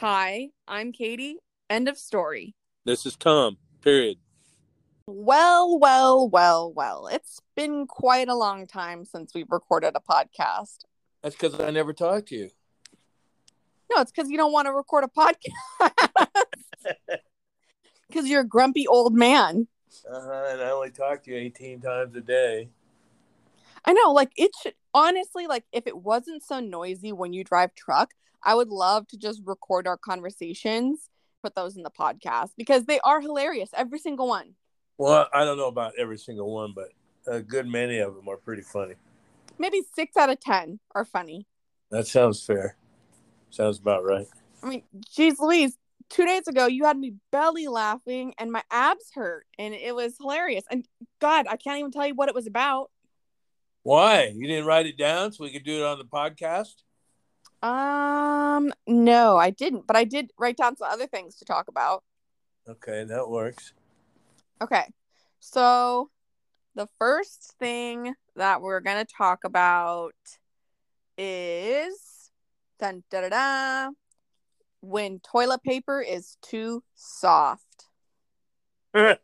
Hi, I'm Katie. End of story. This is Tom. Period. Well. It's been quite a long time since we've recorded a podcast. That's because I never talked to you. No, it's because you don't want to record a podcast. Because you're a grumpy old man. And I only talk to you 18 times a day. I know, like, it should, honestly, like, if it wasn't so noisy when you drive truck, I would love to just record our conversations, put those in the podcast, because they are hilarious, every single one. Well, I don't know about every single one, but a good many of them are pretty funny. Maybe 6 out of 10 are funny. That sounds fair. Sounds about right. I mean, geez Louise, 2 days ago, you had me belly laughing and my abs hurt, and it was hilarious. And God, I can't even tell you what it was about. Why? You didn't write it down so we could do it on the podcast? No, I didn't. But I did write down some other things to talk about. Okay, that works. Okay, so the first thing that we're going to talk about is... dun, da, da, da, when toilet paper is too soft. That's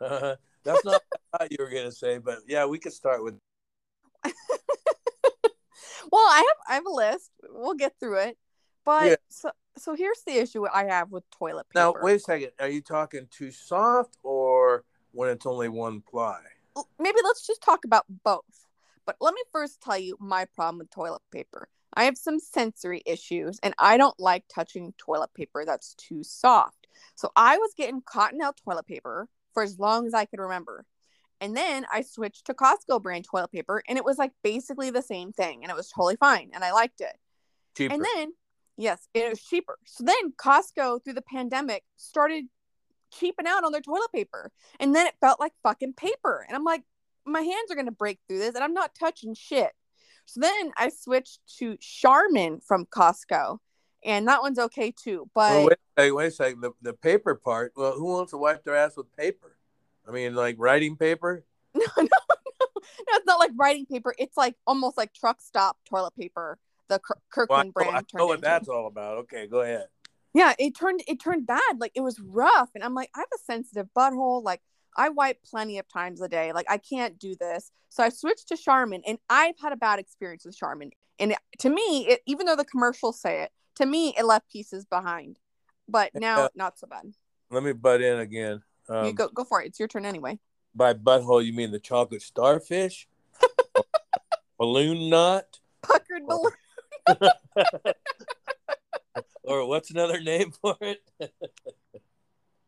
not what I thought you were going to say, but yeah, we could start with... Well, I have a list. We'll get through it. But yeah. So here's the issue I have with toilet paper. Now, wait a second. Are you talking too soft or when it's only one ply? Maybe let's just talk about both. But let me first tell you my problem with toilet paper. I have some sensory issues, and I don't like touching toilet paper that's too soft. So I was getting Cottonelle toilet paper for as long as I could remember. And then I switched to Costco brand toilet paper, and it was like basically the same thing, and it was totally fine, and I liked it. Cheaper. And then, yes, it was cheaper. So then Costco, through the pandemic, started cheaping out on their toilet paper, and then it felt like fucking paper. And I'm like, my hands are going to break through this, and I'm not touching shit. So then I switched to Charmin from Costco, and that one's okay too. But well, wait a second. The paper part. Well, who wants to wipe their ass with paper? I mean, like writing paper. No. It's not like writing paper. It's like almost like truck stop toilet paper. The Kirkland brand. I know what that's all about. Okay, go ahead. Yeah, it turned bad. Like it was rough, and I'm like, I have a sensitive butthole. Like. I wipe plenty of times a day. Like, I can't do this. So I switched to Charmin, and I've had a bad experience with Charmin. And to me, even though the commercials say it, to me, it left pieces behind. But now, not so bad. Let me butt in again. You go for it. It's your turn anyway. By butthole, you mean the chocolate starfish? Balloon knot? Puckered balloon. Or what's another name for it?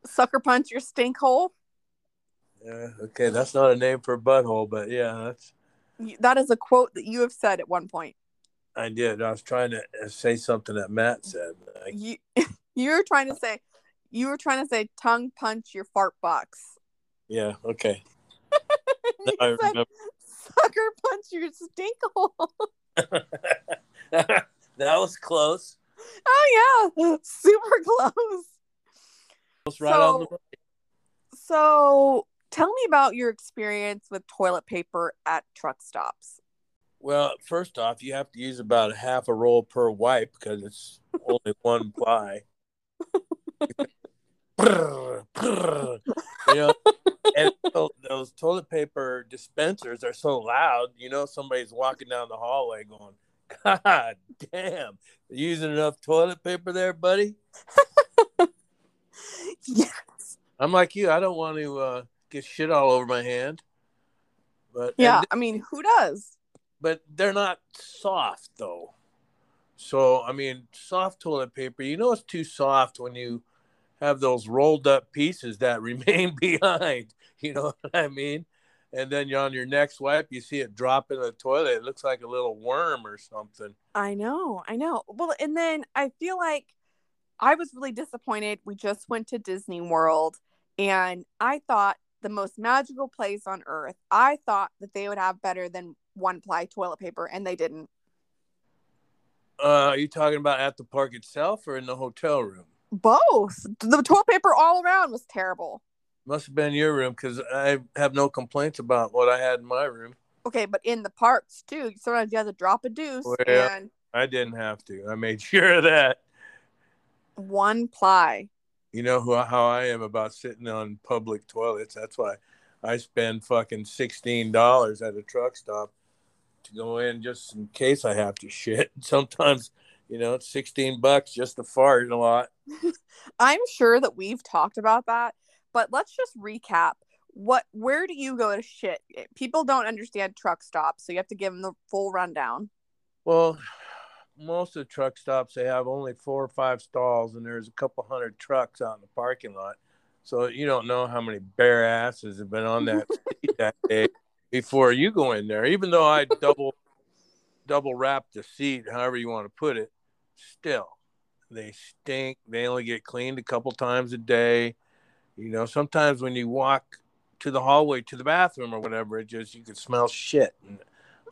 Sucker punch your stink hole? Yeah, okay, that's not a name for butthole, but yeah, that is a quote that you have said at one point. I did. I was trying to say something that Matt said. You were trying to say tongue punch your fart box. Yeah. Okay. You I said, remember. Sucker punch your stink hole. That was close. Oh yeah, super close. Almost right on the way. So. Tell me about your experience with toilet paper at truck stops. Well, first off, you have to use about half a roll per wipe because it's only one ply. You know, and those toilet paper dispensers are so loud. You know, somebody's walking down the hallway going, "God damn, using enough toilet paper there, buddy." Yes. I'm like you. I don't want to. Get shit all over my hand. But yeah, I mean, who does? But they're not soft though. So I mean, soft toilet paper, you know it's too soft when you have those rolled up pieces that remain behind. You know what I mean? And then on your next wipe, you see it drop in the toilet. It looks like a little worm or something. I know. Well, and then I feel like I was really disappointed. We just went to Disney World and I thought the most magical place on earth. I thought that they would have better than one ply toilet paper, and they didn't. Are you talking about at the park itself or in the hotel room? Both. The toilet paper all around was terrible. Must have been your room because I have no complaints about what I had in my room. Okay, but in the parks too, sometimes you have to drop a deuce. Well, I didn't have to. I made sure of that. One ply. You know how I am about sitting on public toilets. That's why I spend fucking $16 at a truck stop to go in just in case I have to shit. Sometimes, you know, it's $16 just to fart a lot. I'm sure that we've talked about that, but let's just recap. Where do you go to shit? People don't understand truck stops, so you have to give them the full rundown. Well, most of the truck stops, they have only 4 or 5 stalls, and there's a couple hundred trucks out in the parking lot. So you don't know how many bare asses have been on that seat that day before you go in there. Even though I double wrap the seat, however you want to put it, still, they stink. They only get cleaned a couple times a day. You know, sometimes when you walk to the hallway to the bathroom or whatever, it just, you could smell shit. And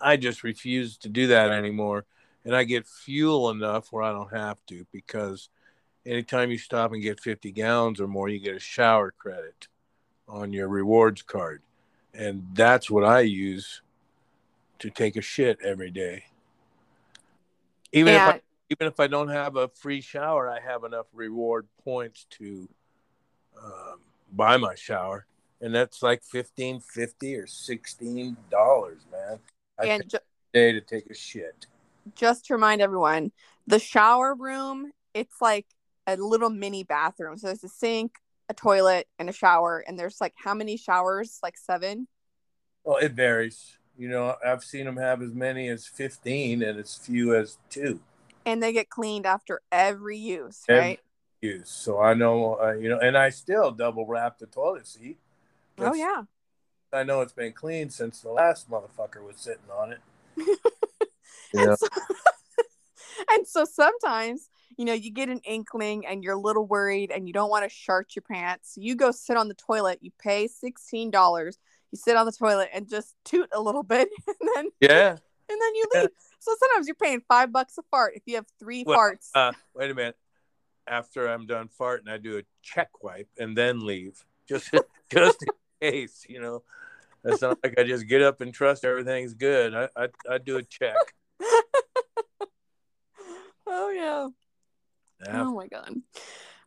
I just refuse to do that anymore. And I get fuel enough where I don't have to, because anytime you stop and get 50 gallons or more, you get a shower credit on your rewards card. And that's what I use to take a shit every day. Even if I don't have a free shower, I have enough reward points to buy my shower. And that's like $15.50 or $16, man. Day to take a shit. Just to remind everyone, the shower room, it's like a little mini bathroom. So there's a sink, a toilet, and a shower. And there's like how many showers? Like 7? Well, it varies. You know, I've seen them have as many as 15 and as few as 2. And they get cleaned after every use, right? Every use. So I know, you know, and I still double wrap the toilet seat. That's, oh, yeah. I know it's been cleaned since the last motherfucker was sitting on it. And so sometimes, you know, you get an inkling and you're a little worried and you don't want to shart your pants. You go sit on the toilet. You pay $16. You sit on the toilet and just toot a little bit. And then you leave. So sometimes you're paying $5 a fart if you have 3 farts. Wait a minute. After I'm done farting, I do a check wipe and then leave. Just in case, you know. It's not like I just get up and trust everything's good. I do a check. Oh, yeah. Oh, my God.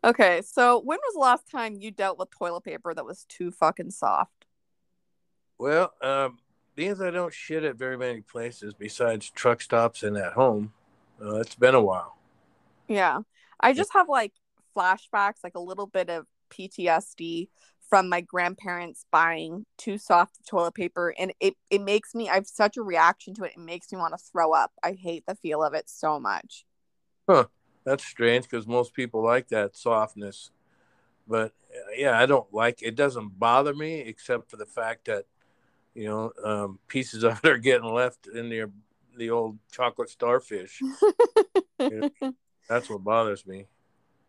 Okay, so when was the last time you dealt with toilet paper that was too fucking soft? Well, because I don't shit at very many places besides truck stops and at home, it's been a while. Yeah. I just have, like, flashbacks, like a little bit of PTSD from my grandparents buying too soft toilet paper. And it makes me, I have such a reaction to it. It makes me want to throw up. I hate the feel of it so much. Huh. That's strange, because most people like that softness. But yeah, I don't like it. It doesn't bother me, except for the fact that, you know, pieces of it are getting left in the old chocolate starfish. You know, that's what bothers me.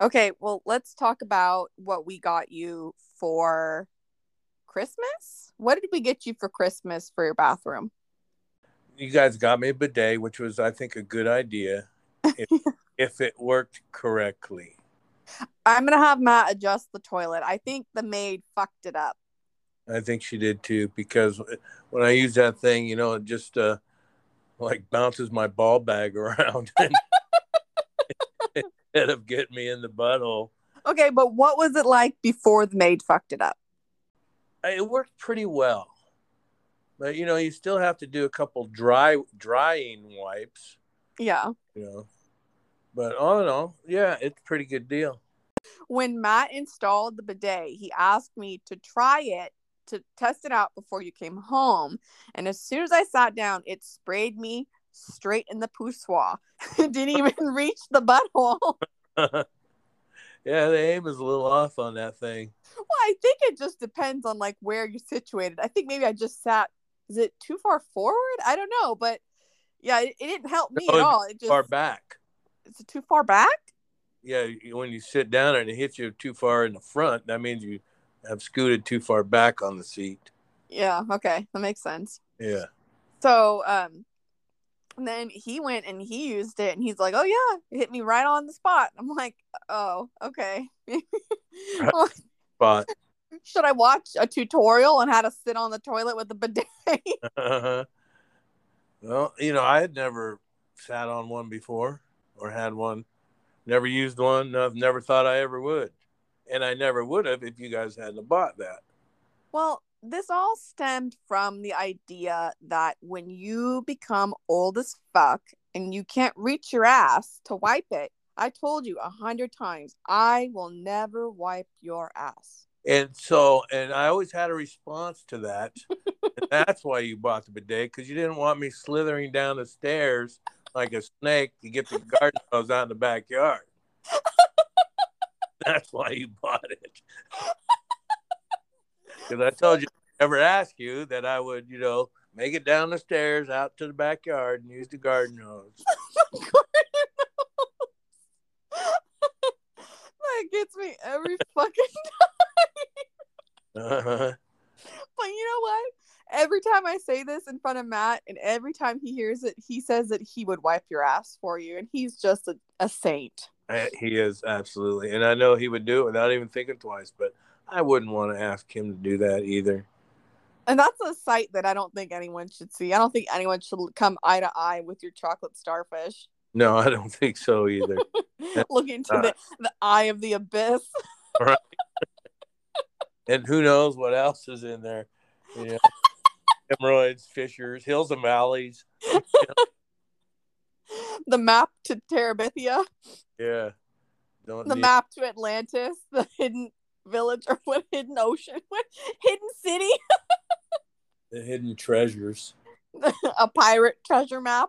Okay, well, let's talk about what we got you for Christmas. What did we get you for Christmas for your bathroom? You guys got me a bidet, which was, I think, a good idea if it worked correctly. I'm going to have Matt adjust the toilet. I think the maid fucked it up. I think she did, too, because when I use that thing, you know, it just, like, bounces my ball bag around. Instead of getting me in the butthole. Okay, but what was it like before the maid fucked it up? It worked pretty well. But, you know, you still have to do a couple drying wipes. Yeah. You know. But all in all, yeah, it's a pretty good deal. When Matt installed the bidet, he asked me to try it, to test it out before you came home. And as soon as I sat down, it sprayed me straight in the poussoir. It didn't even reach the butthole. Yeah, the aim is a little off on that thing. Well, I think it just depends on like where you're situated. I think maybe I just sat, is it too far forward? I don't know, but yeah, it didn't help me at all. It just far back. Is it too far back? Yeah, when you sit down and it hits you too far in the front, that means you have scooted too far back on the seat. Yeah, okay. That makes sense. Yeah. So, and then he went and he used it and he's like, oh, yeah, it hit me right on the spot. I'm like, oh, okay. Spot. Should I watch a tutorial on how to sit on the toilet with a bidet? Well, you know, I had never sat on one before or had one. Never used one. Never thought I ever would. And I never would have if you guys hadn't bought that. Well, this all stemmed from the idea that when you become old as fuck and you can't reach your ass to wipe it, I told you 100 times, I will never wipe your ass. And so, and I always had a response to that. And that's why you bought the bidet, because you didn't want me slithering down the stairs like a snake to get the garden hose out in the backyard. That's why you bought it. Because I told you I'd never ask you that I would, you know, make it down the stairs out to the backyard and use the garden hose. That gets me every fucking time. Uh-huh. But you know what? Every time I say this in front of Matt, and every time he hears it, he says that he would wipe your ass for you, and he's just a saint. He is, absolutely. And I know he would do it without even thinking twice, but I wouldn't want to ask him to do that either. And that's a sight that I don't think anyone should see. I don't think anyone should come eye to eye with your chocolate starfish. No, I don't think so either. Look into the eye of the abyss. Right. And who knows what else is in there. You know, hemorrhoids, fissures, hills and valleys. You know? The map to Terabithia. Yeah. Map to Atlantis, the hidden village, or what, hidden ocean, what, hidden city. The hidden treasures. A pirate treasure map.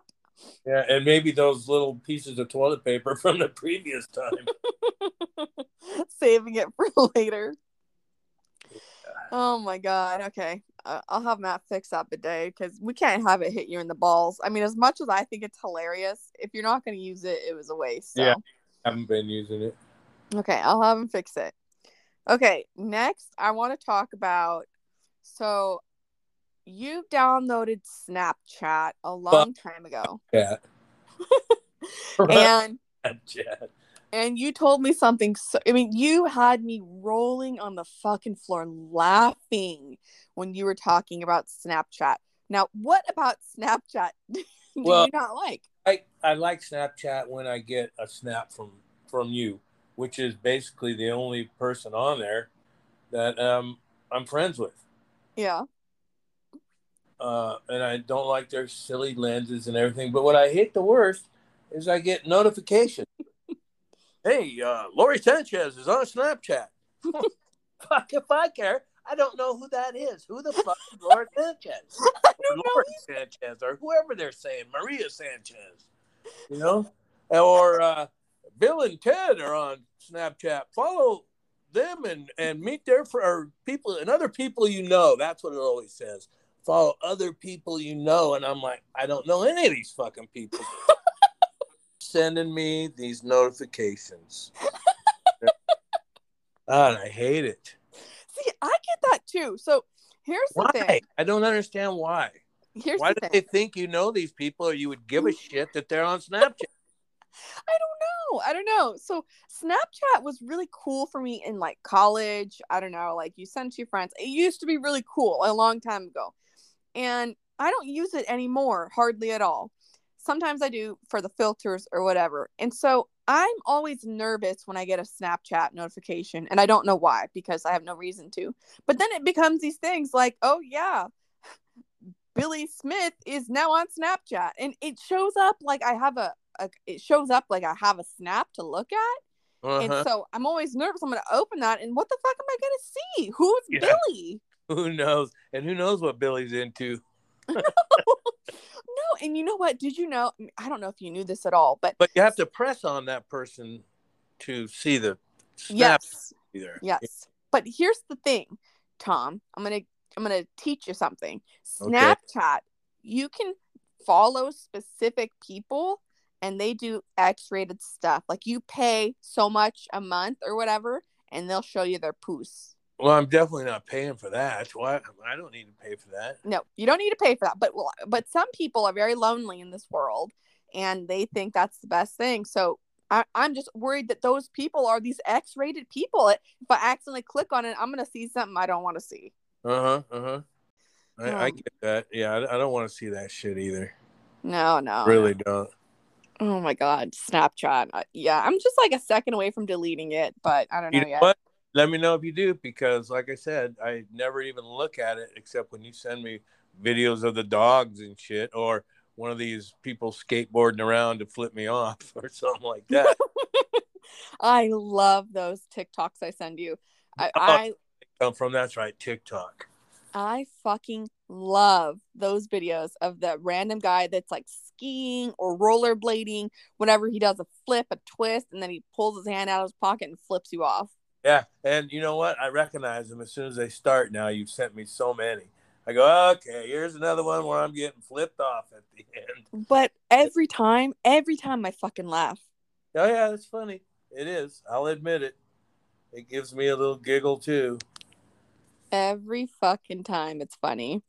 Yeah, and maybe those little pieces of toilet paper from the previous time. Saving it for later. Yeah. Oh, my God. Okay. I'll have Matt fix that bidet, because we can't have it hit you in the balls. I mean, as much as I think it's hilarious, if you're not going to use it, it was a waste. So. Yeah, I haven't been using it. Okay, I'll have him fix it. Okay, next I want to talk about... So... You downloaded Snapchat a long time ago. Yeah. and you told me something. So, I mean, you had me rolling on the fucking floor laughing when you were talking about Snapchat. Now, what about Snapchat do you not like? I like Snapchat when I get a snap from you, which is basically the only person on there that I'm friends with. Yeah. And I don't like their silly lenses and everything. But what I hate the worst is I get notifications. Hey, Lori Sanchez is on Snapchat. Fuck if I care. I don't know who that is. Who the fuck is Lori Sanchez? I don't know. Lori Sanchez or whoever they're saying. Maria Sanchez. You know? Or Bill and Ted are on Snapchat. Follow them and meet their people and other people you know. That's what it always says. Follow other people you know, and I'm like, I don't know any of these fucking people. Sending me these notifications. God, I hate it. See, I get that too. So here's the thing. I don't understand why. Why do they think you know these people, or you would give a shit that they're on Snapchat? I don't know. So Snapchat was really cool for me in like college. I don't know, like you sent to your friends. It used to be really cool a long time ago. And I don't use it anymore, hardly at all. Sometimes I do for the filters or whatever. And so I'm always nervous when I get a Snapchat notification. And I don't know why, because I have no reason to. But then it becomes these things like, oh yeah, Billy Smith is now on Snapchat. And it shows up like I have a snap to look at. Uh-huh. And so I'm always nervous. I'm going to open that. And what the fuck am I going to see? Who's Billy? Who knows? And who knows what Billy's into? No. And you know what? Did you know? I don't know if you knew this at all, but you have to press on that person to see the snap. Yes. But here's the thing, Tom, I'm going to teach you something. Snapchat, okay. You can follow specific people, and they do X-rated stuff. Like you pay so much a month or whatever, and they'll show you their poos. Well, I'm definitely not paying for that. Why? I don't need to pay for that. No, you don't need to pay for that. But some people are very lonely in this world, and they think that's the best thing. So I'm just worried that those people are these X-rated people. If I accidentally click on it, I'm going to see something I don't want to see. Uh-huh, uh-huh. I get that. Yeah, I don't want to see that shit either. No. Really don't. Oh my God, Snapchat. Yeah, I'm just like a second away from deleting it, but I don't know yet. What? Let me know if you do, because like I said, I never even look at it except when you send me videos of the dogs and shit, or one of these people skateboarding around to flip me off or something like that. I love those TikToks I send you. That's right, TikTok. I fucking love those videos of the random guy that's like skiing or rollerblading, whenever he does a flip, a twist, and then he pulls his hand out of his pocket and flips you off. Yeah, and you know what? I recognize them as soon as they start now. You've sent me so many. I go, okay, here's another one where I'm getting flipped off at the end. But every time I fucking laugh. Oh, yeah, that's funny. It is. I'll admit it. It gives me a little giggle, too. Every fucking time it's funny.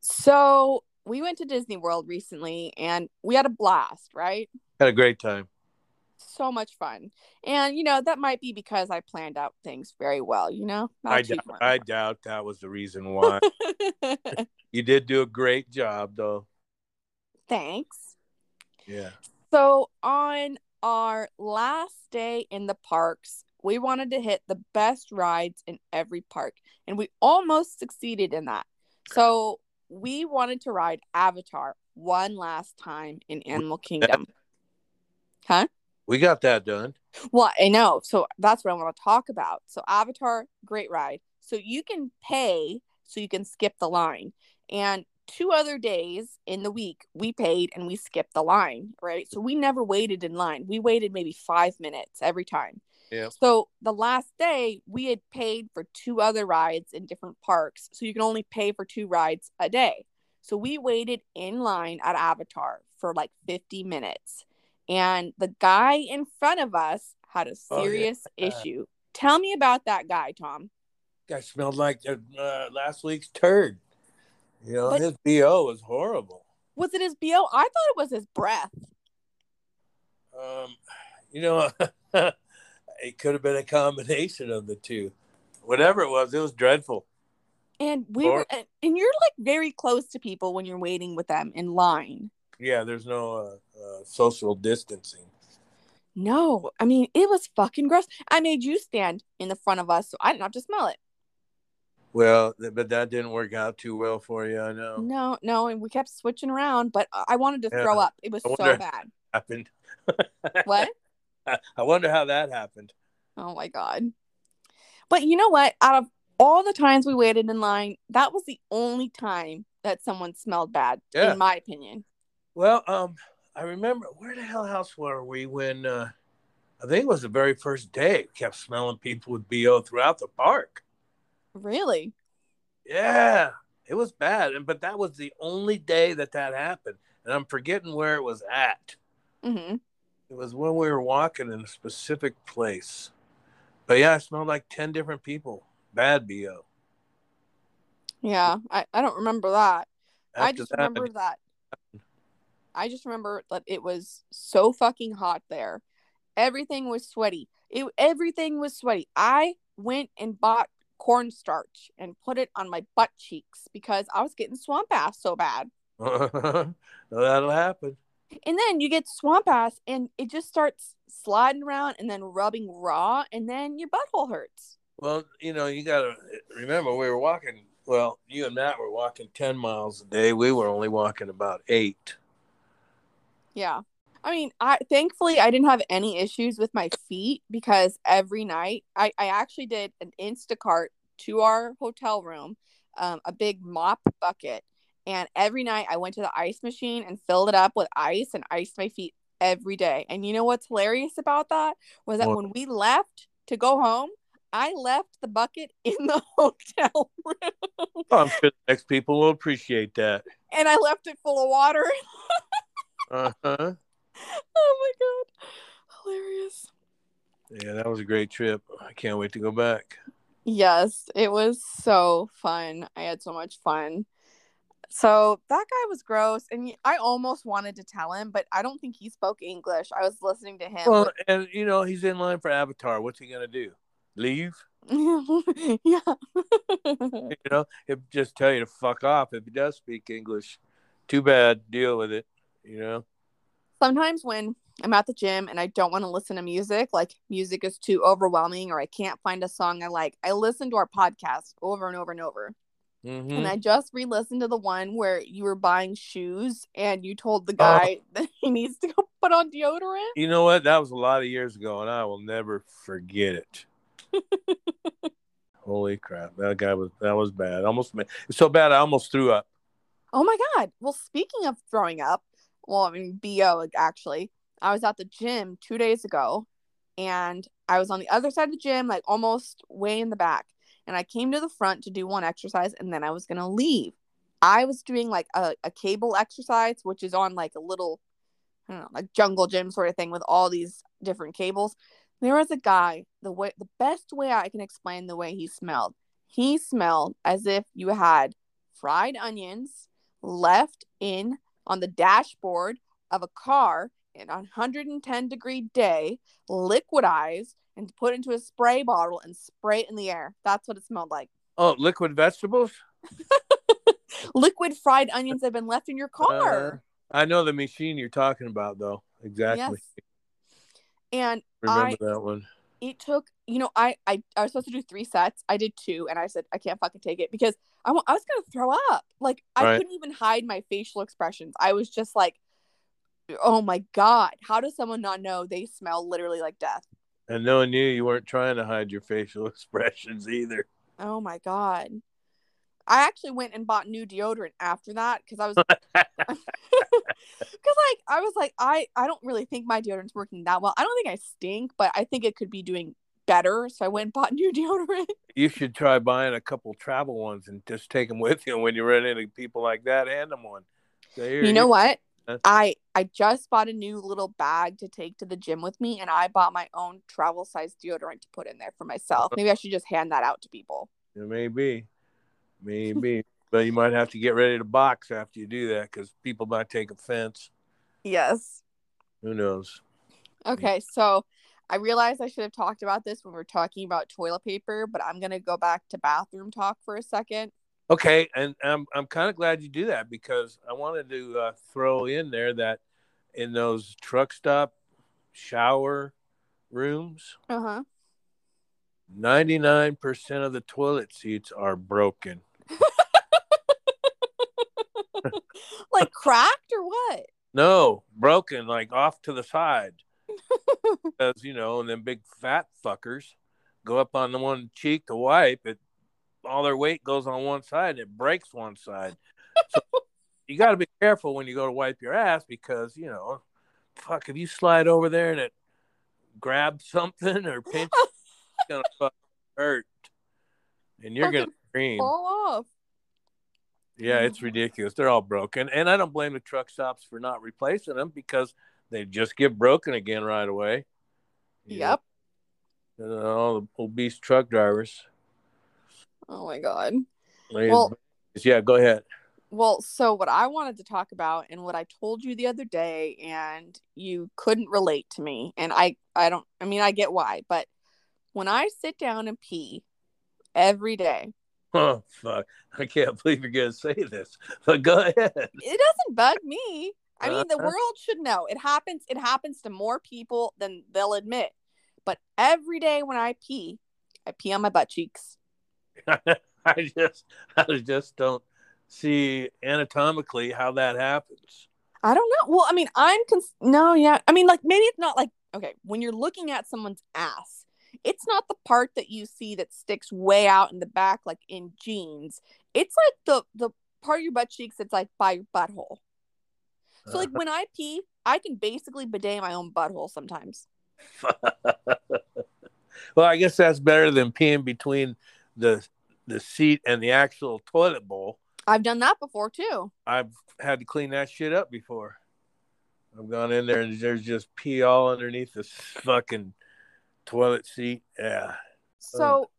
So we went to Disney World recently, and we had a blast, right? Had a great time. So much fun. And, you know, that might be because I planned out things very well, you know? I doubt that was the reason why. You did do a great job, though. Thanks. Yeah. So on our last day in the parks, we wanted to hit the best rides in every park. And we almost succeeded in that. So we wanted to ride Avatar one last time in Animal Kingdom. Huh? We got that done. Well, I know. So that's what I want to talk about. So Avatar, great ride. So you can pay so you can skip the line. And two other days in the week, we paid and we skipped the line, right? So we never waited in line. We waited maybe 5 minutes every time. Yeah. So the last day, we had paid for two other rides in different parks. So you can only pay for two rides a day. So we waited in line at Avatar for like 50 minutes. And the guy in front of us had a serious issue. Tell me about that guy, Tom. Guy smelled like last week's turd. You know, but his BO was horrible. Was it his BO? I thought it was his breath. You know, it could have been a combination of the two. Whatever it was dreadful. And you're like very close to people when you're waiting with them in line. Yeah, there's no social distancing. No, I mean, it was fucking gross. I made you stand in the front of us so I didn't have to smell it. Well, but that didn't work out too well for you, I know. No, and we kept switching around, but I wanted to throw up. It was so bad. Happened. What? I wonder how that happened. Oh, my God. But you know what? Out of all the times we waited in line, that was the only time that someone smelled bad, in my opinion. Well, I remember, where the hell else were we when, I think it was the very first day, kept smelling people with BO throughout the park. Really? Yeah, it was bad. But that was the only day that happened. And I'm forgetting where it was at. Mm-hmm. It was when we were walking in a specific place. But yeah, I smelled like 10 different people. Bad BO. Yeah, I don't remember that. I just remember that it was so fucking hot there. Everything was sweaty. I went and bought cornstarch and put it on my butt cheeks because I was getting swamp ass so bad. That'll happen. And then you get swamp ass and it just starts sliding around and then rubbing raw and then your butthole hurts. Well, you know, you got to remember you and Matt were walking 10 miles a day. We were only walking about 8. Yeah. I mean, thankfully, I didn't have any issues with my feet because every night I actually did an Instacart to our hotel room, a big mop bucket. And every night I went to the ice machine and filled it up with ice and iced my feet every day. And you know what's hilarious about that was that when we left to go home, I left the bucket in the hotel room. I'm sure the next people will appreciate that. And I left it full of water. Uh-huh. Oh, my God. Hilarious. Yeah, that was a great trip. I can't wait to go back. Yes, it was so fun. I had so much fun. So that guy was gross, and I almost wanted to tell him, but I don't think he spoke English. I was listening to him. Well, and, you know, he's in line for Avatar. What's he going to do? Leave? Yeah. You know, he'll just tell you to fuck off if he does speak English. Too bad. Deal with it. You know, sometimes when I'm at the gym and I don't want to listen to music, like music is too overwhelming or I can't find a song I like, I listen to our podcast over and over and over. Mm-hmm. And I just re-listened to the one where you were buying shoes and you told the guy that he needs to go put on deodorant. You know what? That was a lot of years ago and I will never forget it. Holy crap. That was bad. Almost so bad I almost threw up. Oh my God. Well, speaking of throwing up, BO actually, I was at the gym 2 days ago and I was on the other side of the gym, like almost way in the back. And I came to the front to do one exercise, and then I was going to leave. I was doing, like, a cable exercise, which is on, like, a little, I don't know, like, jungle gym sort of thing with all these different cables. There was a guy, the best way I can explain the way he smelled. He smelled as if you had fried onions left in on the dashboard of a car in a 110-degree day, liquidized, and put into a spray bottle and spray it in the air. That's what it smelled like. Oh, liquid vegetables? Liquid fried onions that have been left in your car. I know the machine you're talking about, though. Exactly. Yes. And I remember that one. It took, I was supposed to do 3 sets. I did 2, and I said, I can't fucking take it because I was going to throw up. Like, I couldn't even hide my facial expressions. I was just like, oh, my God. How does someone not know they smell literally like death? And knowing you weren't trying to hide your facial expressions either. Oh, my God. I actually went and bought new deodorant after that because I was I don't really think my deodorant's working that well. I don't think I stink, but I think it could be doing better. So I went and bought new deodorant. You should try buying a couple travel ones and just take them with you. And when you run into people like that, hand them one. So what? I just bought a new little bag to take to the gym with me, and I bought my own travel size deodorant to put in there for myself. Maybe I should just hand that out to people. Yeah, maybe. But you might have to get ready to box after you do that because people might take offense. Yes. Who knows? Okay, so I realized I should have talked about this when we were talking about toilet paper, but I'm going to go back to bathroom talk for a second. Okay, and I'm kind of glad you do that because I wanted to throw in there that in those truck stop shower rooms, 99% of the toilet seats are broken. Like cracked or what? No, broken, like off to the side. Because, and then big fat fuckers go up on the one cheek to wipe it. All their weight goes on one side and it breaks one side. So you got to be careful when you go to wipe your ass because, fuck, if you slide over there and it grabs something or pinch, it's going to fucking hurt. And you're going to scream. Fall off. Yeah, it's ridiculous. They're all broken. And I don't blame the truck stops for not replacing them because they just get broken again right away. Yep. All the obese truck drivers. Oh, my God. Well, yeah, go ahead. Well, so what I wanted to talk about and what I told you the other day and you couldn't relate to me. And I get why. But when I sit down and pee every day. Oh, fuck. I can't believe you're going to say this. But go ahead. It doesn't bug me. I mean, the world should know. It happens to more people than they'll admit. But every day when I pee on my butt cheeks. I just don't see anatomically how that happens. I don't know. Well, I mean, maybe it's not like, okay, when you're looking at someone's ass, it's not the part that you see that sticks way out in the back, like in jeans. It's like the part of your butt cheeks that's like by your butthole. So like when I pee, I can basically bidet my own butthole sometimes. Well, I guess that's better than peeing between the seat and the actual toilet bowl. I've done that before too. I've had to clean that shit up before. I've gone in there and there's just pee all underneath this fucking toilet seat. Yeah. So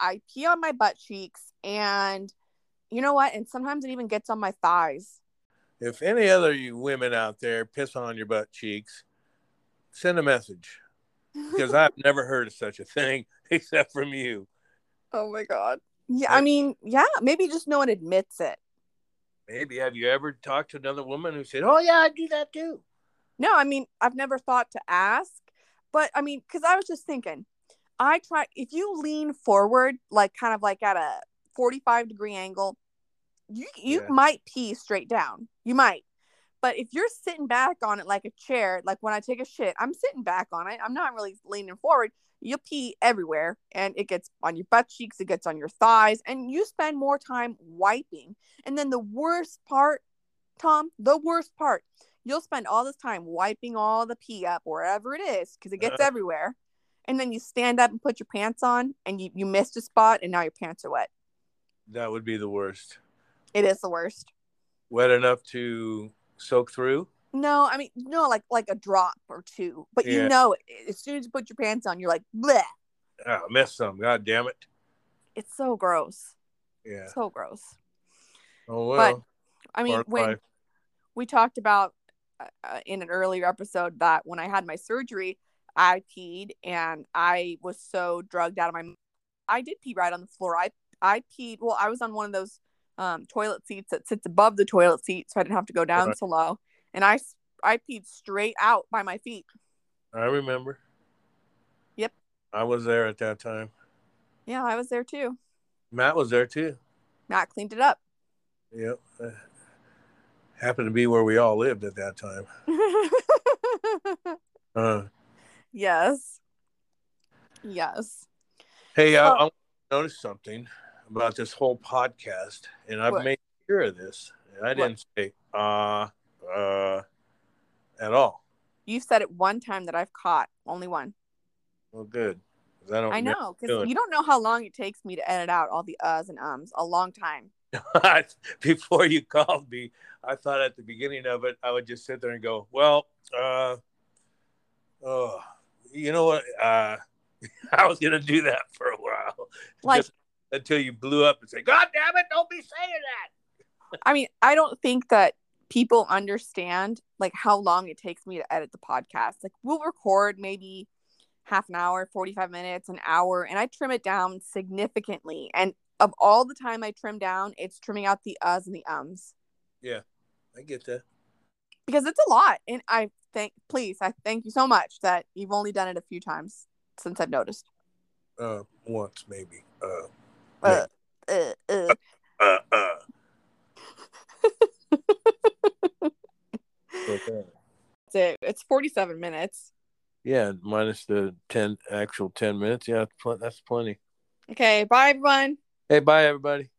I pee on my butt cheeks and you know what? And sometimes it even gets on my thighs. If any other you women out there piss on your butt cheeks, send a message. Because I've never heard of such a thing except from you. Oh, my God. Yeah, maybe just no one admits it. Maybe. Have you ever talked to another woman who said, oh, yeah, I do that, too? No, I mean, I've never thought to ask, but I mean, because I was just thinking, I try, if you lean forward, like kind of like at a 45 degree angle, you might pee straight down. You might. But if you're sitting back on it like a chair, like when I take a shit, I'm sitting back on it. I'm not really leaning forward. You'll pee everywhere, and it gets on your butt cheeks. It gets on your thighs, and you spend more time wiping. And then the worst part, Tom, you'll spend all this time wiping all the pee up wherever it is because it gets everywhere. And then you stand up and put your pants on, and you missed a spot, and now your pants are wet. That would be the worst. It is the worst. Wet enough to soak through? No, I mean, no, like a drop or two. But you know, as soon as you put your pants on, you're like, bleh. Oh, I missed some. God damn it. It's so gross. Yeah. So gross. Oh, well. But, I mean, we talked about in an earlier episode that when I had my surgery, I peed and I was so drugged out of my mind. I did pee right on the floor. I peed. Well, I was on one of those toilet seats that sits above the toilet seat, so I didn't have to go down so low. And I peed straight out by my feet. I remember. Yep. I was there at that time. Yeah, I was there too. Matt was there too. Matt cleaned it up. Yep. Happened to be where we all lived at that time. Yes. Yes. Hey, I noticed something about this whole podcast, and I've made sure of this. And I didn't say, at all. You've said it one time that I've caught. Only one. Well, good. I know, because you don't know how long it takes me to edit out all the uhs and ums. A long time. Before you called me, I thought at the beginning of it, I would just sit there and go, well, you know what? I was going to do that for a while. Like, just until you blew up and say, God damn it, don't be saying that. I mean, I don't think that people understand like how long it takes me to edit the podcast. Like, we'll record maybe half an hour, 45 minutes, an hour, and I trim it down significantly. And of all the time I trim down, it's trimming out the uhs and the ums. Yeah, I get that. Because it's a lot. And I thank you so much that you've only done it a few times since I've noticed. Once maybe. Okay. That's it. It's 47 minutes. Yeah, minus the 10 minutes. Yeah, that's plenty. Okay, bye everyone. Hey, bye everybody.